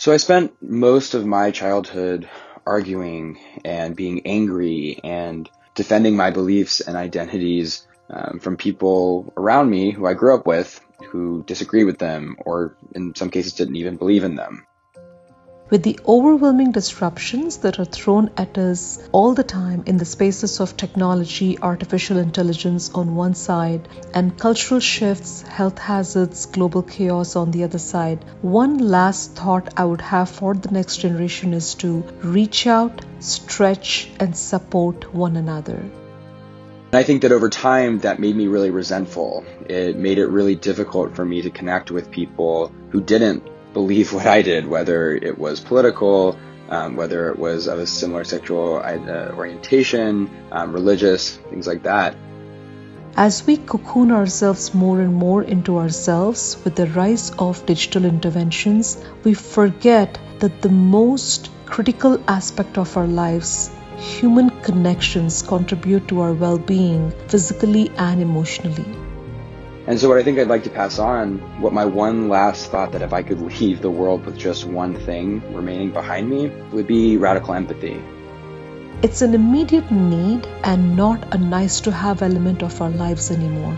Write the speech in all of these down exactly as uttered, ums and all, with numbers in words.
So I spent most of my childhood arguing and being angry and defending my beliefs and identities um, from people around me who I grew up with who disagreed with them or in some cases didn't even believe in them. With the overwhelming disruptions that are thrown at us all the time in the spaces of technology, artificial intelligence on one side, and cultural shifts, health hazards, global chaos on the other side, one last thought I would have for the next generation is to reach out, stretch, and support one another. I think that over time, that made me really resentful. It made it really difficult for me to connect with people who didn't believe what I did, whether it was political, um, whether it was of a similar sexual uh, orientation, um, religious, things like that. As we cocoon ourselves more and more into ourselves with the rise of digital interventions, we forget that the most critical aspect of our lives, human connections, contribute to our well-being physically and emotionally. And so what I think I'd like to pass on, what my one last thought that if I could leave the world with just one thing remaining behind me, would be radical empathy. It's an immediate need and not a nice-to-have element of our lives anymore.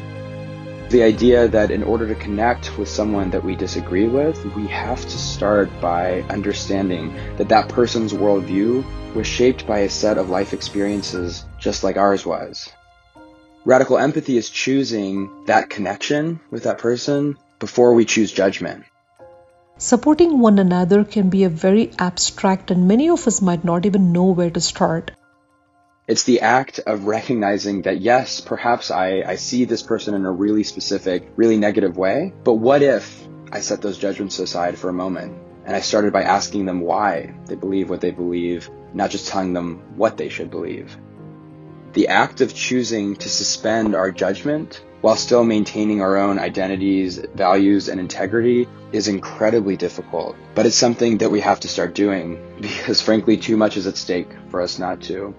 The idea that in order to connect with someone that we disagree with, we have to start by understanding that that person's worldview was shaped by a set of life experiences just like ours was. Radical empathy is choosing that connection with that person before we choose judgment. Supporting one another can be a very abstract, and many of us might not even know where to start. It's the act of recognizing that, yes, perhaps I, I see this person in a really specific, really negative way, but what if I set those judgments aside for a moment and I started by asking them why they believe what they believe, not just telling them what they should believe. The act of choosing to suspend our judgment while still maintaining our own identities, values, and integrity is incredibly difficult, but it's something that we have to start doing because, frankly, too much is at stake for us not to.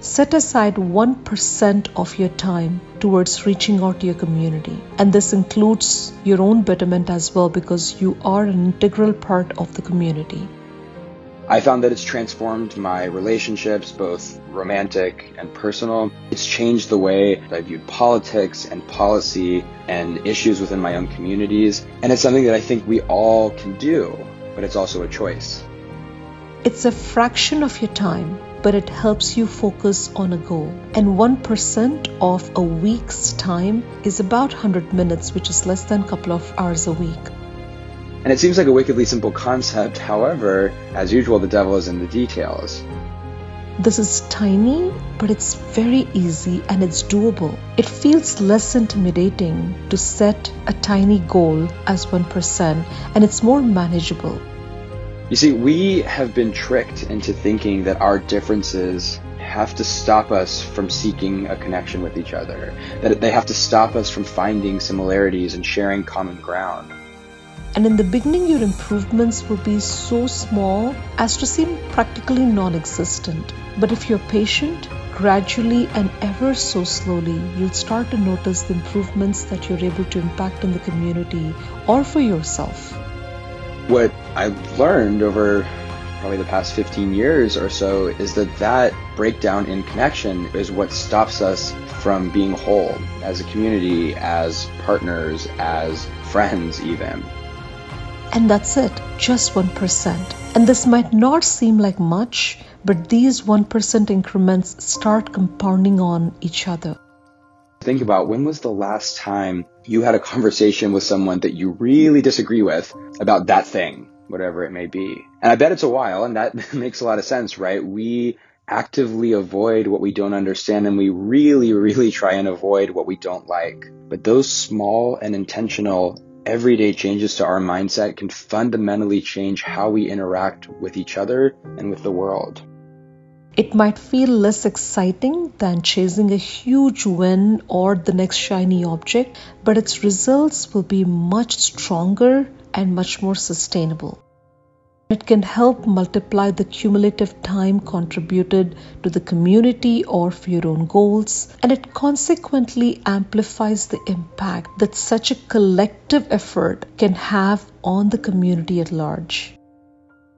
Set aside one percent of your time towards reaching out to your community. And this includes your own betterment as well, because you are an integral part of the community. I found that it's transformed my relationships, both romantic and personal. It's changed the way I viewed politics and policy and issues within my own communities. And it's something that I think we all can do, but it's also a choice. It's a fraction of your time, but it helps you focus on a goal. And one percent of a week's time is about one hundred minutes, which is less than a couple of hours a week. And it seems like a wickedly simple concept. However, as usual, the devil is in the details. This is tiny, but it's very easy and it's doable. It feels less intimidating to set a tiny goal as one percent, and it's more manageable. You see, we have been tricked into thinking that our differences have to stop us from seeking a connection with each other, that they have to stop us from finding similarities and sharing common ground. And in the beginning, your improvements will be so small as to seem practically non-existent. But if you're patient, gradually and ever so slowly, you'll start to notice the improvements that you're able to impact in the community or for yourself. What I've learned over probably the past fifteen years or so is that that breakdown in connection is what stops us from being whole as a community, as partners, as friends even. And that's it, just one percent. And this might not seem like much, but these one percent increments start compounding on each other. Think about when was the last time you had a conversation with someone that you really disagree with about that thing, whatever it may be. And I bet it's a while, and that makes a lot of sense, right? We actively avoid what we don't understand, and we really, really try and avoid what we don't like. But those small and intentional everyday changes to our mindset can fundamentally change how we interact with each other and with the world. It might feel less exciting than chasing a huge win or the next shiny object, but its results will be much stronger and much more sustainable. It can help multiply the cumulative time contributed to the community or for your own goals, and it consequently amplifies the impact that such a collective effort can have on the community at large.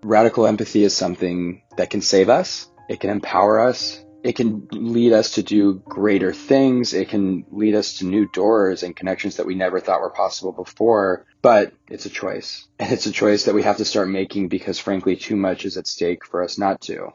Radical empathy is something that can save us. It can empower us. It can lead us to do greater things. It can lead us to new doors and connections that we never thought were possible before. But it's a choice. And it's a choice that we have to start making because, frankly, too much is at stake for us not to.